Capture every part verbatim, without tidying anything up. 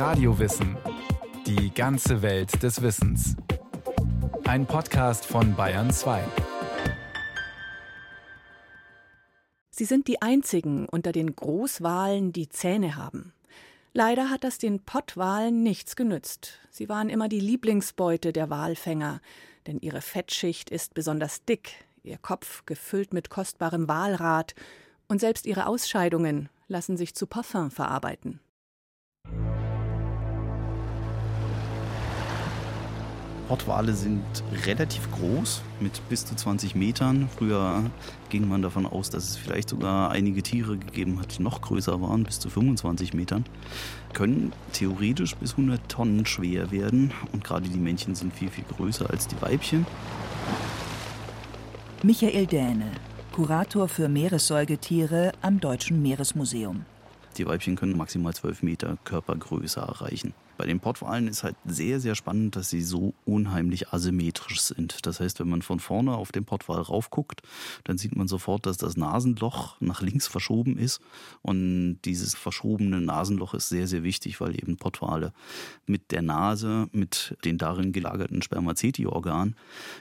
Radiowissen. Die ganze Welt des Wissens. Ein Podcast von Bayern zwei. Sie sind die einzigen unter den Großwalen, die Zähne haben. Leider hat das den Pottwalen nichts genützt. Sie waren immer die Lieblingsbeute der Walfänger, denn ihre Fettschicht ist besonders dick, ihr Kopf gefüllt mit kostbarem Walrat und selbst ihre Ausscheidungen lassen sich zu Parfüm verarbeiten. Pottwale sind relativ groß, mit bis zu zwanzig Metern. Früher ging man davon aus, dass es vielleicht sogar einige Tiere gegeben hat, die noch größer waren, bis zu fünfundzwanzig Metern. Können theoretisch bis hundert Tonnen schwer werden. Und gerade die Männchen sind viel, viel größer als die Weibchen. Michael Dähne, Kurator für Meeressäugetiere am Deutschen Meeresmuseum. Die Weibchen können maximal zwölf Meter Körpergröße erreichen. Bei den Pottwalen ist halt sehr, sehr spannend, dass sie so unheimlich asymmetrisch sind. Das heißt, wenn man von vorne auf den Pottwal raufguckt, dann sieht man sofort, dass das Nasenloch nach links verschoben ist. Und dieses verschobene Nasenloch ist sehr, sehr wichtig, weil eben Pottwale mit der Nase, mit den darin gelagerten Spermaceti-Organen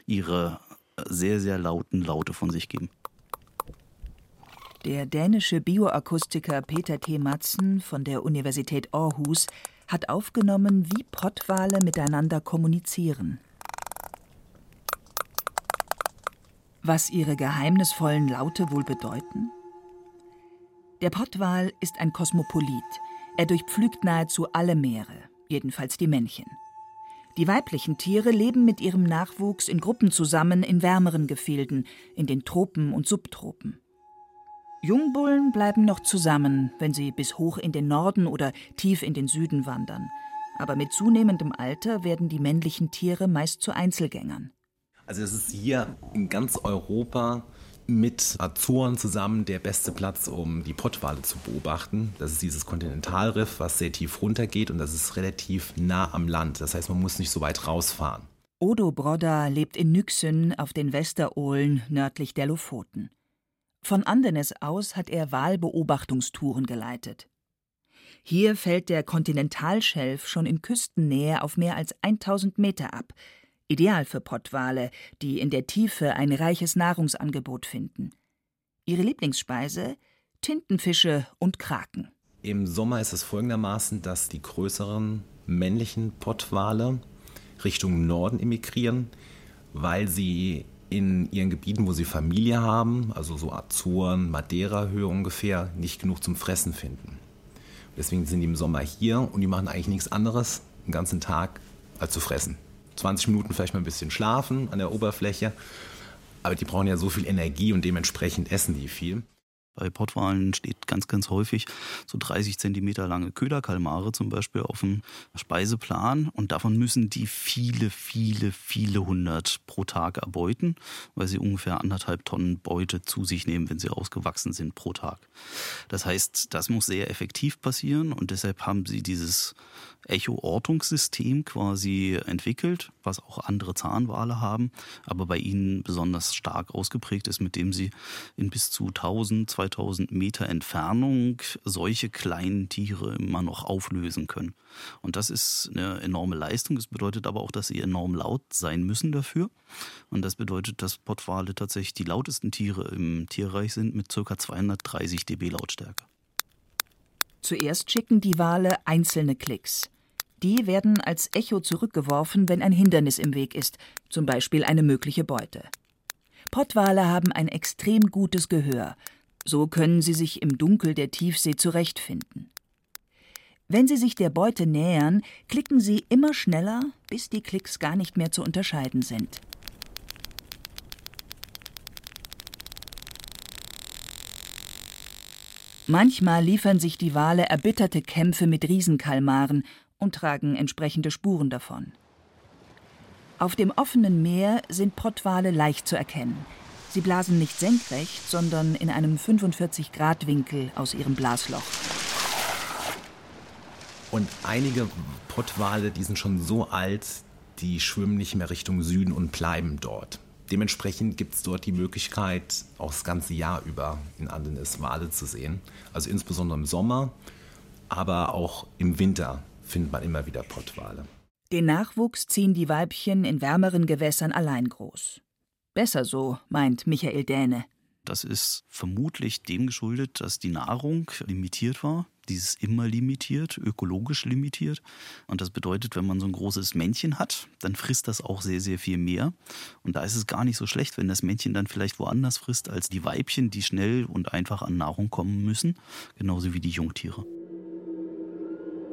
ihre sehr, sehr lauten Laute von sich geben. Der dänische Bioakustiker Peter T. Madsen von der Universität Aarhus hat aufgenommen, wie Pottwale miteinander kommunizieren. Was ihre geheimnisvollen Laute wohl bedeuten? Der Pottwal ist ein Kosmopolit. Er durchpflügt nahezu alle Meere, jedenfalls die Männchen. Die weiblichen Tiere leben mit ihrem Nachwuchs in Gruppen zusammen in wärmeren Gefilden, in den Tropen und Subtropen. Jungbullen bleiben noch zusammen, wenn sie bis hoch in den Norden oder tief in den Süden wandern. Aber mit zunehmendem Alter werden die männlichen Tiere meist zu Einzelgängern. Also es ist hier in ganz Europa mit Azoren zusammen der beste Platz, um die Pottwale zu beobachten. Das ist dieses Kontinentalriff, was sehr tief runtergeht und das ist relativ nah am Land. Das heißt, man muss nicht so weit rausfahren. Odd Brodda lebt in Nüxen auf den Westerohlen nördlich der Lofoten. Von Andenes aus hat er Walbeobachtungstouren geleitet. Hier fällt der Kontinentalschelf schon in Küstennähe auf mehr als tausend Meter ab. Ideal für Pottwale, die in der Tiefe ein reiches Nahrungsangebot finden. Ihre Lieblingsspeise? Tintenfische und Kraken. Im Sommer ist es folgendermaßen, dass die größeren männlichen Pottwale Richtung Norden emigrieren, weil sie in ihren Gebieten, wo sie Familie haben, also so Azoren, Madeira-Höhe ungefähr, nicht genug zum Fressen finden. Deswegen sind die im Sommer hier und die machen eigentlich nichts anderes den ganzen Tag als zu fressen. zwanzig Minuten vielleicht mal ein bisschen schlafen an der Oberfläche, aber die brauchen ja so viel Energie und dementsprechend essen die viel. Bei Pottwalen steht ganz, ganz häufig so dreißig Zentimeter lange Köderkalmare zum Beispiel auf dem Speiseplan. Und davon müssen die viele, viele, viele hundert pro Tag erbeuten, weil sie ungefähr anderthalb Tonnen Beute zu sich nehmen, wenn sie ausgewachsen sind pro Tag. Das heißt, das muss sehr effektiv passieren und deshalb haben sie dieses Echo-Ortungssystem quasi entwickelt, was auch andere Zahnwale haben, aber bei ihnen besonders stark ausgeprägt ist, mit dem sie in bis zu tausend, zweitausend Meter Entfernung solche kleinen Tiere immer noch auflösen können. Und das ist eine enorme Leistung. Das bedeutet aber auch, dass sie enorm laut sein müssen dafür. Und das bedeutet, dass Pottwale tatsächlich die lautesten Tiere im Tierreich sind mit ca. zweihundertdreißig Dezibel Lautstärke. Zuerst schicken die Wale einzelne Klicks. Die werden als Echo zurückgeworfen, wenn ein Hindernis im Weg ist, zum Beispiel eine mögliche Beute. Pottwale haben ein extrem gutes Gehör. So können sie sich im Dunkel der Tiefsee zurechtfinden. Wenn sie sich der Beute nähern, klicken sie immer schneller, bis die Klicks gar nicht mehr zu unterscheiden sind. Manchmal liefern sich die Wale erbitterte Kämpfe mit Riesenkalmaren und tragen entsprechende Spuren davon. Auf dem offenen Meer sind Pottwale leicht zu erkennen. Sie blasen nicht senkrecht, sondern in einem fünfundvierzig Grad Winkel aus ihrem Blasloch. Und einige Pottwale, die sind schon so alt, die schwimmen nicht mehr Richtung Süden und bleiben dort. Dementsprechend gibt es dort die Möglichkeit, auch das ganze Jahr über in Andenes Wale zu sehen. Also insbesondere im Sommer, aber auch im Winter findet man immer wieder Pottwale. Den Nachwuchs ziehen die Weibchen in wärmeren Gewässern allein groß. Besser so, meint Michael Dähne. Das ist vermutlich dem geschuldet, dass die Nahrung limitiert war. Dieses immer limitiert, ökologisch limitiert. Und das bedeutet, wenn man so ein großes Männchen hat, dann frisst das auch sehr, sehr viel mehr. Und da ist es gar nicht so schlecht, wenn das Männchen dann vielleicht woanders frisst als die Weibchen, die schnell und einfach an Nahrung kommen müssen. Genauso wie die Jungtiere.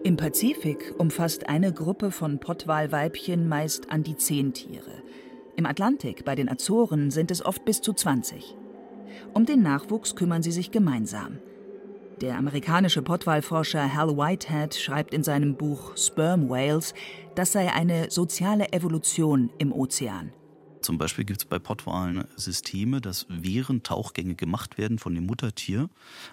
Im Pazifik umfasst eine Gruppe von Pottwalweibchen meist an die zehn Tiere. Im Atlantik, bei den Azoren, sind es oft bis zu zwanzig. Um den Nachwuchs kümmern sie sich gemeinsam. Der amerikanische Pottwalforscher Hal Whitehead schreibt in seinem Buch Sperm Whales, das sei eine soziale Evolution im Ozean. Zum Beispiel gibt es bei Pottwalen Systeme, dass während Tauchgänge gemacht werden von dem Muttertier,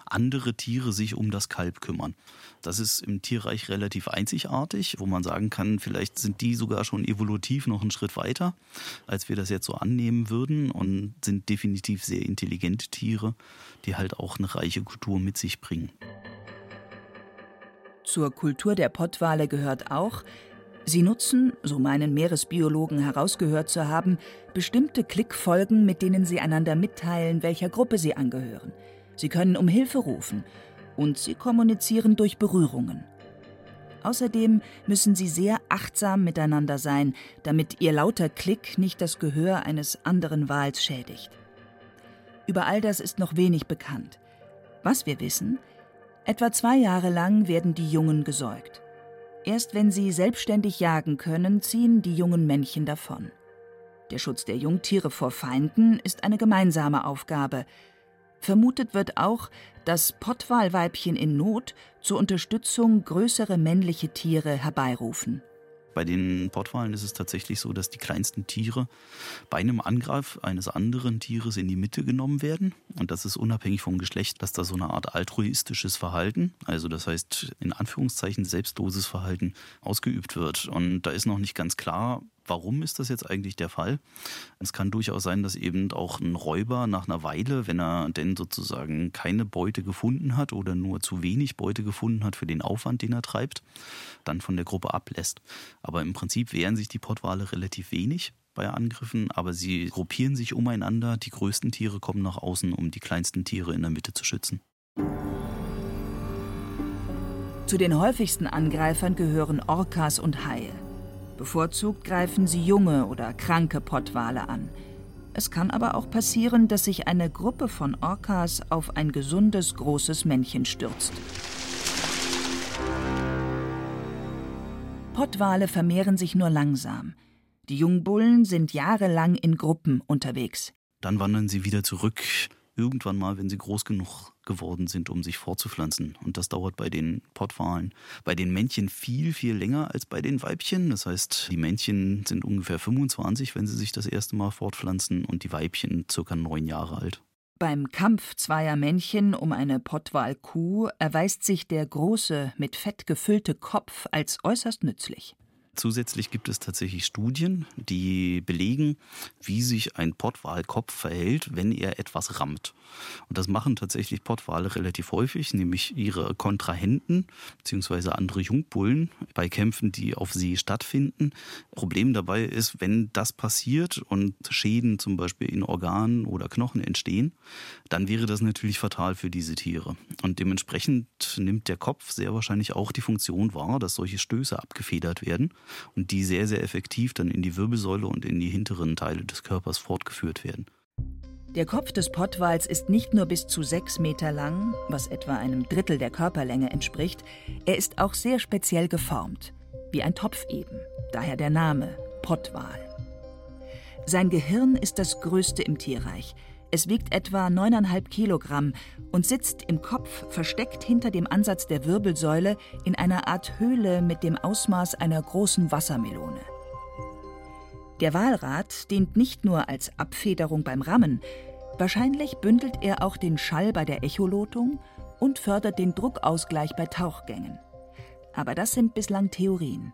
andere Tiere sich um das Kalb kümmern. Das ist im Tierreich relativ einzigartig, wo man sagen kann, vielleicht sind die sogar schon evolutiv noch einen Schritt weiter, als wir das jetzt so annehmen würden, und sind definitiv sehr intelligente Tiere, die halt auch eine reiche Kultur mit sich bringen. Zur Kultur der Pottwale gehört auch: Sie nutzen, so meinen Meeresbiologen herausgehört zu haben, bestimmte Klickfolgen, mit denen sie einander mitteilen, welcher Gruppe sie angehören. Sie können um Hilfe rufen und sie kommunizieren durch Berührungen. Außerdem müssen sie sehr achtsam miteinander sein, damit ihr lauter Klick nicht das Gehör eines anderen Wals schädigt. Über all das ist noch wenig bekannt. Was wir wissen: etwa zwei Jahre lang werden die Jungen gesäugt. Erst wenn sie selbstständig jagen können, ziehen die jungen Männchen davon. Der Schutz der Jungtiere vor Feinden ist eine gemeinsame Aufgabe. Vermutet wird auch, dass Pottwalweibchen in Not zur Unterstützung größere männliche Tiere herbeirufen. Bei den Pottwalen ist es tatsächlich so, dass die kleinsten Tiere bei einem Angriff eines anderen Tieres in die Mitte genommen werden. Und das ist unabhängig vom Geschlecht, dass da so eine Art altruistisches Verhalten, also das heißt in Anführungszeichen selbstloses Verhalten, ausgeübt wird. Und da ist noch nicht ganz klar, warum ist das jetzt eigentlich der Fall? Es kann durchaus sein, dass eben auch ein Räuber nach einer Weile, wenn er denn sozusagen keine Beute gefunden hat oder nur zu wenig Beute gefunden hat für den Aufwand, den er treibt, dann von der Gruppe ablässt. Aber im Prinzip wehren sich die Pottwale relativ wenig bei Angriffen, aber sie gruppieren sich umeinander. Die größten Tiere kommen nach außen, um die kleinsten Tiere in der Mitte zu schützen. Zu den häufigsten Angreifern gehören Orcas und Haie. Bevorzugt greifen sie junge oder kranke Pottwale an. Es kann aber auch passieren, dass sich eine Gruppe von Orcas auf ein gesundes, großes Männchen stürzt. Pottwale vermehren sich nur langsam. Die Jungbullen sind jahrelang in Gruppen unterwegs. Dann wandern sie wieder zurück, irgendwann mal, wenn sie groß genug geworden sind, um sich fortzupflanzen. Und das dauert bei den Pottwalen, bei den Männchen viel, viel länger als bei den Weibchen. Das heißt, die Männchen sind ungefähr fünfundzwanzig, wenn sie sich das erste Mal fortpflanzen, und die Weibchen circa neun Jahre alt. Beim Kampf zweier Männchen um eine Pottwalkuh erweist sich der große, mit Fett gefüllte Kopf als äußerst nützlich. Zusätzlich gibt es tatsächlich Studien, die belegen, wie sich ein Pottwalkopf verhält, wenn er etwas rammt. Und das machen tatsächlich Pottwale relativ häufig, nämlich ihre Kontrahenten bzw. andere Jungbullen bei Kämpfen, die auf See stattfinden. Problem dabei ist, wenn das passiert und Schäden zum Beispiel in Organen oder Knochen entstehen, dann wäre das natürlich fatal für diese Tiere. Und dementsprechend nimmt der Kopf sehr wahrscheinlich auch die Funktion wahr, dass solche Stöße abgefedert werden und die sehr, sehr effektiv dann in die Wirbelsäule und in die hinteren Teile des Körpers fortgeführt werden. Der Kopf des Pottwals ist nicht nur bis zu sechs Meter lang, was etwa einem Drittel der Körperlänge entspricht, er ist auch sehr speziell geformt, wie ein Topf eben, daher der Name Pottwal. Sein Gehirn ist das größte im Tierreich. Es wiegt etwa neuneinhalb Kilogramm und sitzt im Kopf, versteckt hinter dem Ansatz der Wirbelsäule, in einer Art Höhle mit dem Ausmaß einer großen Wassermelone. Der Walrat dient nicht nur als Abfederung beim Rammen. Wahrscheinlich bündelt er auch den Schall bei der Echolotung und fördert den Druckausgleich bei Tauchgängen. Aber das sind bislang Theorien.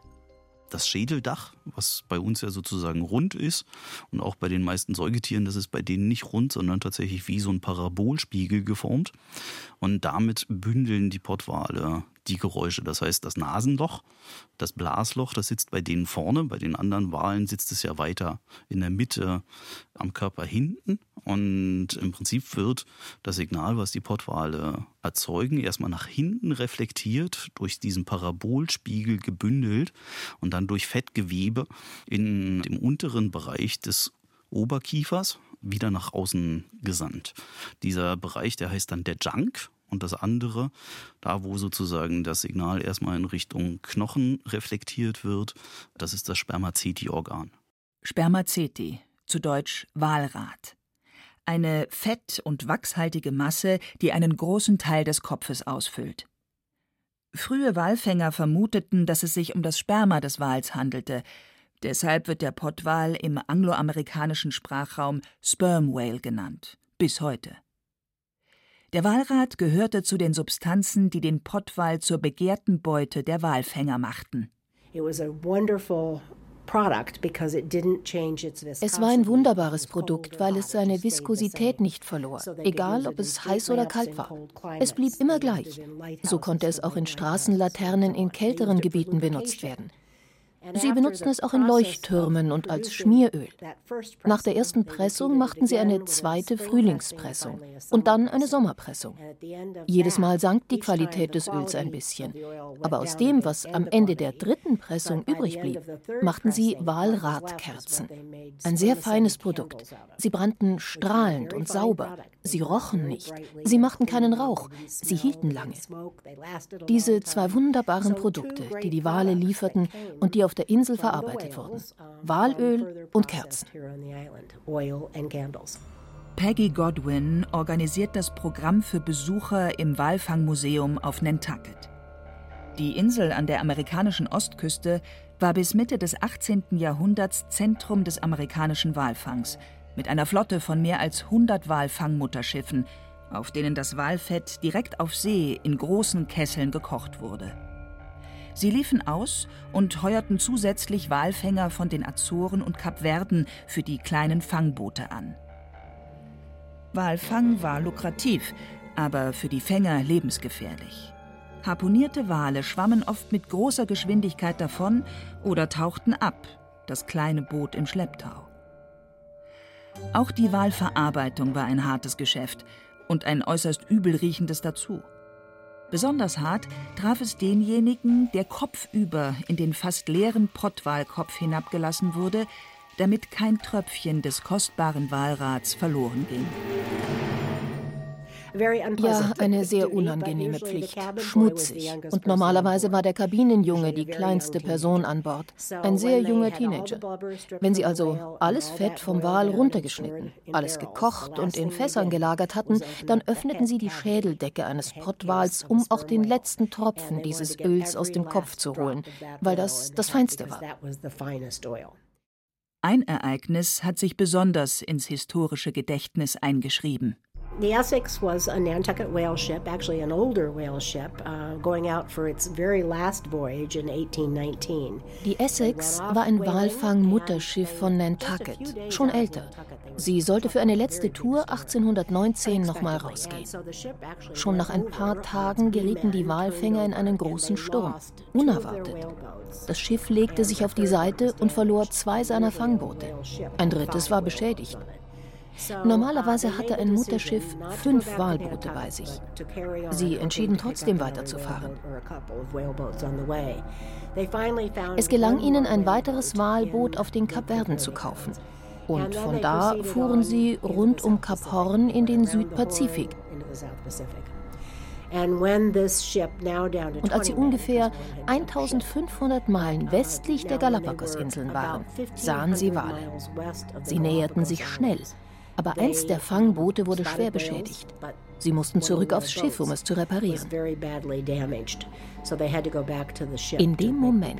Das Schädeldach, was bei uns ja sozusagen rund ist, und auch bei den meisten Säugetieren, das ist bei denen nicht rund, sondern tatsächlich wie so ein Parabolspiegel geformt. Und damit bündeln die Pottwale die Geräusche. Das heißt, das Nasenloch, das Blasloch, das sitzt bei denen vorne. Bei den anderen Walen sitzt es ja weiter in der Mitte am Körper hinten. Und im Prinzip wird das Signal, was die Pottwale erzeugen, erstmal nach hinten reflektiert, durch diesen Parabolspiegel gebündelt und dann durch Fettgewebe in dem unteren Bereich des Oberkiefers wieder nach außen gesandt. Dieser Bereich, der heißt dann der Junk. Und das andere, da wo sozusagen das Signal erstmal in Richtung Knochen reflektiert wird, das ist das Spermaceti-Organ. Spermaceti, zu Deutsch Walrat. Eine fett- und wachshaltige Masse, die einen großen Teil des Kopfes ausfüllt. Frühe Walfänger vermuteten, dass es sich um das Sperma des Wals handelte. Deshalb wird der Pottwal im angloamerikanischen Sprachraum Sperm Whale genannt, bis heute. Der Walrat gehörte zu den Substanzen, die den Pottwal zur begehrten Beute der Walfänger machten. Es war ein wunderbares Produkt, weil es seine Viskosität nicht verlor, egal ob es heiß oder kalt war. Es blieb immer gleich. So konnte es auch in Straßenlaternen in kälteren Gebieten benutzt werden. Sie benutzten es auch in Leuchttürmen und als Schmieröl. Nach der ersten Pressung machten sie eine zweite Frühlingspressung und dann eine Sommerpressung. Jedes Mal sank die Qualität des Öls ein bisschen. Aber aus dem, was am Ende der dritten Pressung übrig blieb, machten sie Walratkerzen. Ein sehr feines Produkt. Sie brannten strahlend und sauber. Sie rochen nicht. Sie machten keinen Rauch. Sie hielten lange. Diese zwei wunderbaren Produkte, die die Wale lieferten und die auf auf der Insel verarbeitet wurden. Walöl und Kerzen. Peggy Godwin organisiert das Programm für Besucher im Walfangmuseum auf Nantucket. Die Insel an der amerikanischen Ostküste war bis Mitte des achtzehnten Jahrhunderts Zentrum des amerikanischen Walfangs, mit einer Flotte von mehr als hundert Walfangmutterschiffen, auf denen das Walfett direkt auf See in großen Kesseln gekocht wurde. Sie liefen aus und heuerten zusätzlich Walfänger von den Azoren und Kapverden für die kleinen Fangboote an. Walfang war lukrativ, aber für die Fänger lebensgefährlich. Harpunierte Wale schwammen oft mit großer Geschwindigkeit davon oder tauchten ab, das kleine Boot im Schlepptau. Auch die Walverarbeitung war ein hartes Geschäft und ein äußerst übelriechendes dazu. Besonders hart traf es denjenigen, der kopfüber in den fast leeren Pottwalkopf hinabgelassen wurde, damit kein Tröpfchen des kostbaren Walrats verloren ging. Ja, eine sehr unangenehme Pflicht, schmutzig. Und normalerweise war der Kabinenjunge die kleinste Person an Bord, ein sehr junger Teenager. Wenn sie also alles Fett vom Wal runtergeschnitten, alles gekocht und in Fässern gelagert hatten, dann öffneten sie die Schädeldecke eines Pottwals, um auch den letzten Tropfen dieses Öls aus dem Kopf zu holen, weil das das Feinste war. Ein Ereignis hat sich besonders ins historische Gedächtnis eingeschrieben. The Essex was a Nantucket whale ship, actually an older whale ship, uh, going out for its very last voyage in eighteen nineteen. Die Essex war ein Walfangmutterschiff von Nantucket, schon älter. Sie sollte für eine letzte Tour achtzehnhundertneunzehn nochmal rausgehen. Schon nach ein paar Tagen gerieten die Walfänger in einen großen Sturm, unerwartet. Das Schiff legte sich auf die Seite und verlor zwei seiner Fangboote. Ein drittes war beschädigt. Normalerweise hatte ein Mutterschiff fünf Walboote bei sich. Sie entschieden trotzdem weiterzufahren. Es gelang ihnen, ein weiteres Walboot auf den Kapverden zu kaufen. Und von da fuhren sie rund um Kap Horn in den Südpazifik. Und als sie ungefähr eintausendfünfhundert Meilen westlich der Galapagosinseln waren, sahen sie Wale. Sie näherten sich schnell. Aber eins der Fangboote wurde schwer beschädigt. Sie mussten zurück aufs Schiff, um es zu reparieren. In dem Moment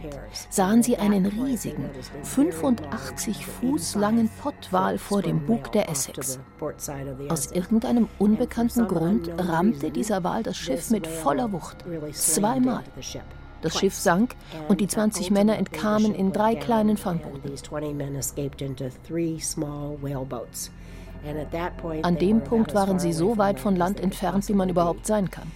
sahen sie einen riesigen, fünfundachtzig Fuß langen Pottwal vor dem Bug der Essex. Aus irgendeinem unbekannten Grund rammte dieser Wal das Schiff mit voller Wucht, zweimal. Das Schiff sank und die zwanzig Männer entkamen in drei kleinen Fangbooten. An dem Punkt waren sie so weit von Land entfernt, wie man überhaupt sein kann.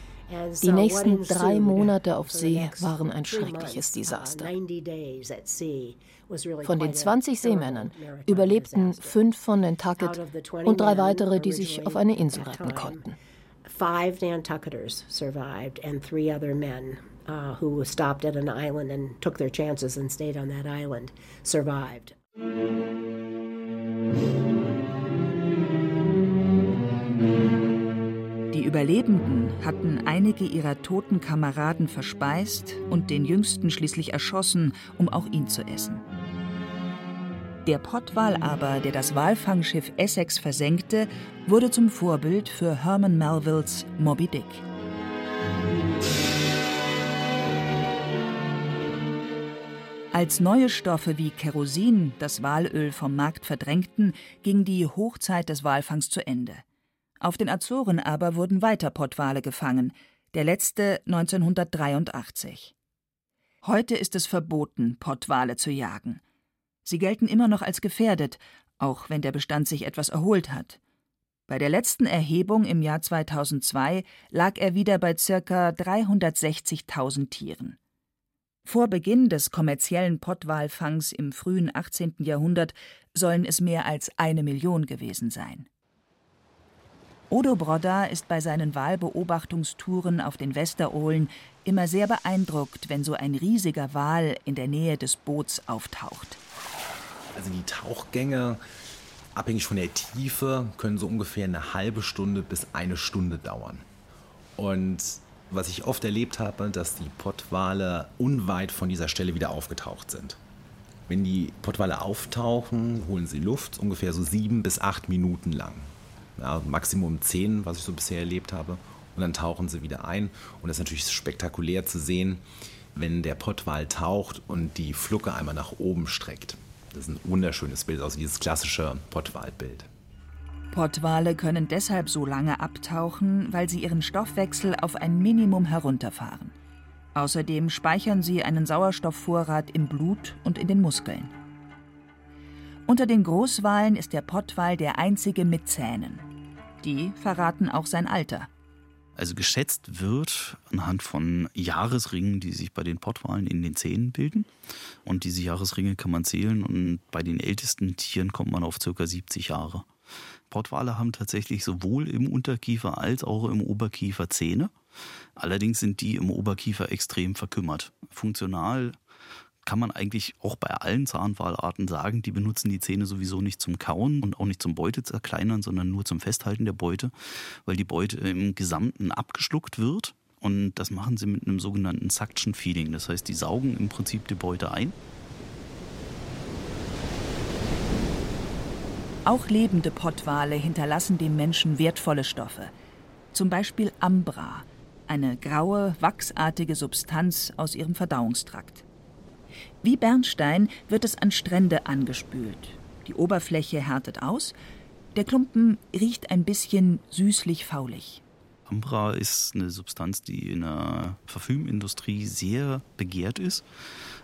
Die nächsten drei Monate auf See waren ein schreckliches Desaster. Von den zwanzig Seemännern überlebten fünf von Nantucket und drei weitere, die sich auf eine Insel retten konnten. Five Nantucketers survived and three other men uh, who stopped at an island and took their chances and stayed on that island survived. Die Überlebenden hatten einige ihrer toten Kameraden verspeist und den jüngsten schließlich erschossen, um auch ihn zu essen. Der Pottwal aber, der das Walfangschiff Essex versenkte, wurde zum Vorbild für Herman Melvilles Moby Dick. Als neue Stoffe wie Kerosin das Walöl vom Markt verdrängten, ging die Hochzeit des Walfangs zu Ende. Auf den Azoren aber wurden weiter Pottwale gefangen, der letzte neunzehnhundertdreiundachtzig. Heute ist es verboten, Pottwale zu jagen. Sie gelten immer noch als gefährdet, auch wenn der Bestand sich etwas erholt hat. Bei der letzten Erhebung im Jahr zweitausendzwei lag er wieder bei ca. dreihundertsechzigtausend Tieren. Vor Beginn des kommerziellen Pottwalfangs im frühen achtzehnten Jahrhundert sollen es mehr als eine Million gewesen sein. Odd Brodda ist bei seinen Walbeobachtungstouren auf den Westerohlen immer sehr beeindruckt, wenn so ein riesiger Wal in der Nähe des Boots auftaucht. Also die Tauchgänge, abhängig von der Tiefe, können so ungefähr eine halbe Stunde bis eine Stunde dauern. Und was ich oft erlebt habe, dass die Pottwale unweit von dieser Stelle wieder aufgetaucht sind. Wenn die Pottwale auftauchen, holen sie Luft, ungefähr so sieben bis acht Minuten lang. Ja, Maximum zehn, was ich so bisher erlebt habe. Und dann tauchen sie wieder ein. Und das ist natürlich spektakulär zu sehen, wenn der Pottwal taucht und die Flucke einmal nach oben streckt. Das ist ein wunderschönes Bild, also dieses klassische Pottwalbild. Pottwale können deshalb so lange abtauchen, weil sie ihren Stoffwechsel auf ein Minimum herunterfahren. Außerdem speichern sie einen Sauerstoffvorrat im Blut und in den Muskeln. Unter den Großwalen ist der Pottwal der einzige mit Zähnen. Die verraten auch sein Alter. Also geschätzt wird anhand von Jahresringen, die sich bei den Pottwalen in den Zähnen bilden. Und diese Jahresringe kann man zählen und bei den ältesten Tieren kommt man auf ca. siebzig Jahre. Pottwale haben tatsächlich sowohl im Unterkiefer als auch im Oberkiefer Zähne. Allerdings sind die im Oberkiefer extrem verkümmert. Funktional kann man eigentlich auch bei allen Zahnwalarten sagen, die benutzen die Zähne sowieso nicht zum Kauen und auch nicht zum Beute zerkleinern, sondern nur zum Festhalten der Beute, weil die Beute im Gesamten abgeschluckt wird. Und das machen sie mit einem sogenannten Suction Feeding. Das heißt, die saugen im Prinzip die Beute ein. Auch lebende Pottwale hinterlassen dem Menschen wertvolle Stoffe. Zum Beispiel Ambra, eine graue, wachsartige Substanz aus ihrem Verdauungstrakt. Wie Bernstein wird es an Strände angespült. Die Oberfläche härtet aus. Der Klumpen riecht ein bisschen süßlich-faulig. Ambra ist eine Substanz, die in der Parfümindustrie sehr begehrt ist.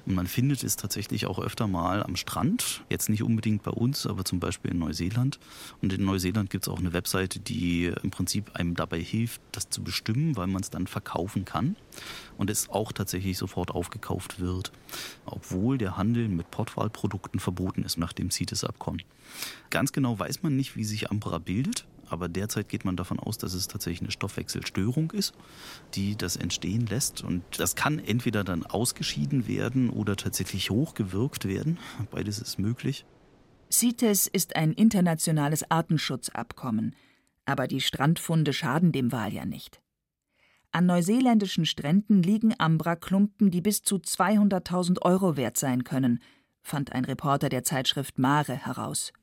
Man findet es tatsächlich auch öfter mal am Strand. Jetzt nicht unbedingt bei uns, aber zum Beispiel in Neuseeland. Und in Neuseeland gibt es auch eine Webseite, die im Prinzip einem dabei hilft, das zu bestimmen, weil man es dann verkaufen kann. Und es auch tatsächlich sofort aufgekauft wird, obwohl der Handel mit Pottwalprodukten verboten ist nach dem CITES-Abkommen. Ganz genau weiß man nicht, wie sich Ambra bildet. Aber derzeit geht man davon aus, dass es tatsächlich eine Stoffwechselstörung ist, die das entstehen lässt. Und das kann entweder dann ausgeschieden werden oder tatsächlich hochgewirkt werden. Beides ist möglich. CITES ist ein internationales Artenschutzabkommen. Aber die Strandfunde schaden dem Wal ja nicht. An neuseeländischen Stränden liegen Ambra-Klumpen, die bis zu zweihunderttausend Euro wert sein können, fand ein Reporter der Zeitschrift Mare heraus.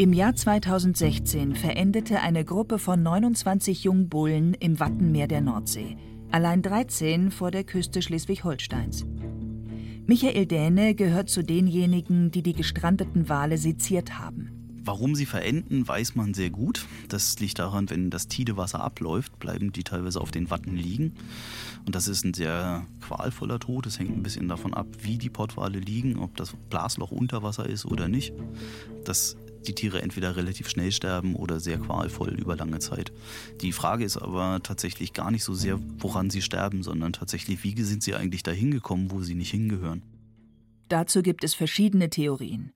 Im Jahr zweitausendsechzehn verendete eine Gruppe von neunundzwanzig Jungbullen im Wattenmeer der Nordsee, allein dreizehn vor der Küste Schleswig-Holsteins. Michael Dähne gehört zu denjenigen, die die gestrandeten Wale seziert haben. Warum sie verenden, weiß man sehr gut. Das liegt daran, wenn das Tidewasser abläuft, bleiben die teilweise auf den Watten liegen. Und das ist ein sehr qualvoller Tod. Das hängt ein bisschen davon ab, wie die Pottwale liegen, ob das Blasloch unter Wasser ist oder nicht. Das die Tiere entweder relativ schnell sterben oder sehr qualvoll über lange Zeit. Die Frage ist aber tatsächlich gar nicht so sehr, woran sie sterben, sondern tatsächlich, wie sind sie eigentlich dahin gekommen, wo sie nicht hingehören. Dazu gibt es verschiedene Theorien.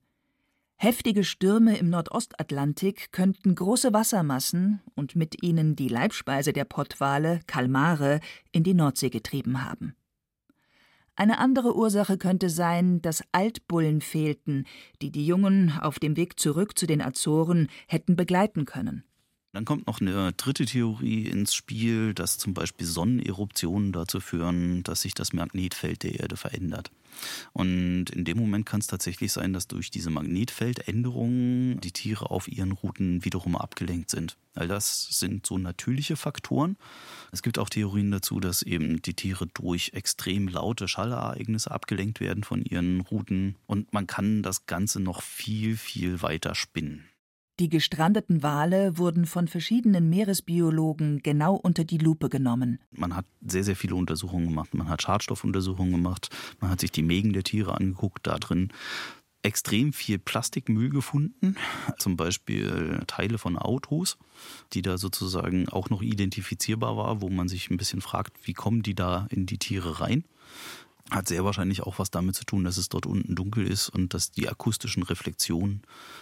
Heftige Stürme im Nordostatlantik könnten große Wassermassen und mit ihnen die Leibspeise der Pottwale, Kalmare, in die Nordsee getrieben haben. Eine andere Ursache könnte sein, dass Altbullen fehlten, die die Jungen auf dem Weg zurück zu den Azoren hätten begleiten können. Dann kommt noch eine dritte Theorie ins Spiel, dass zum Beispiel Sonneneruptionen dazu führen, dass sich das Magnetfeld der Erde verändert. Und in dem Moment kann es tatsächlich sein, dass durch diese Magnetfeldänderungen die Tiere auf ihren Routen wiederum abgelenkt sind. All das sind so natürliche Faktoren. Es gibt auch Theorien dazu, dass eben die Tiere durch extrem laute Schallereignisse abgelenkt werden von ihren Routen. Und man kann das Ganze noch viel, viel weiter spinnen. Die gestrandeten Wale wurden von verschiedenen Meeresbiologen genau unter die Lupe genommen. Man hat sehr, sehr viele Untersuchungen gemacht. Man hat Schadstoffuntersuchungen gemacht. Man hat sich die Mägen der Tiere angeguckt. Da drin extrem viel Plastikmüll gefunden. Zum Beispiel Teile von Autos, die da sozusagen auch noch identifizierbar war, wo man sich ein bisschen fragt, wie kommen die da in die Tiere rein? Hat sehr wahrscheinlich auch was damit zu tun, dass es dort unten dunkel ist und dass die akustischen Reflexionen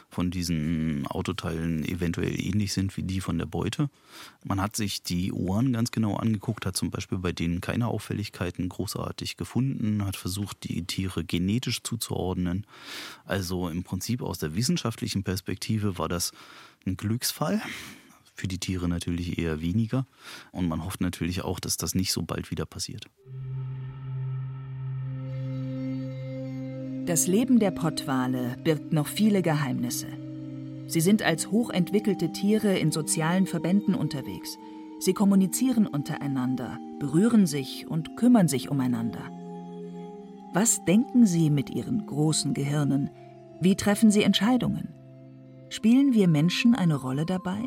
von diesen Autoteilen eventuell ähnlich sind wie die von der Beute. Man hat sich die Ohren ganz genau angeguckt, hat zum Beispiel bei denen keine Auffälligkeiten großartig gefunden, hat versucht, die Tiere genetisch zuzuordnen. Also im Prinzip aus der wissenschaftlichen Perspektive war das ein Glücksfall. Für die Tiere natürlich eher weniger. Und man hofft natürlich auch, dass das nicht so bald wieder passiert. Das Leben der Pottwale birgt noch viele Geheimnisse. Sie sind als hochentwickelte Tiere in sozialen Verbänden unterwegs. Sie kommunizieren untereinander, berühren sich und kümmern sich umeinander. Was denken sie mit ihren großen Gehirnen? Wie treffen sie Entscheidungen? Spielen wir Menschen eine Rolle dabei?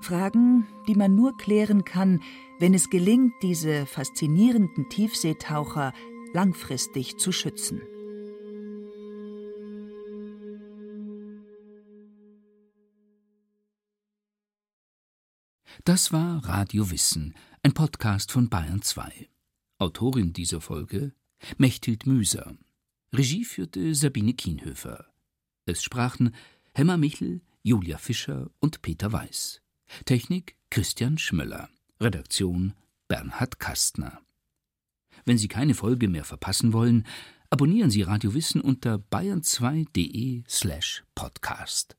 Fragen, die man nur klären kann, wenn es gelingt, diese faszinierenden Tiefseetaucher langfristig zu schützen. Das war Radio Wissen, ein Podcast von Bayern zwei. Autorin dieser Folge Mechthild Müser. Regie führte Sabine Kienhöfer. Es sprachen Hema Michel, Julia Fischer und Peter Weiß. Technik Christian Schmöller. Redaktion Bernhard Kastner. Wenn Sie keine Folge mehr verpassen wollen, abonnieren Sie Radio Wissen unter bayern zwei punkt de slash podcast.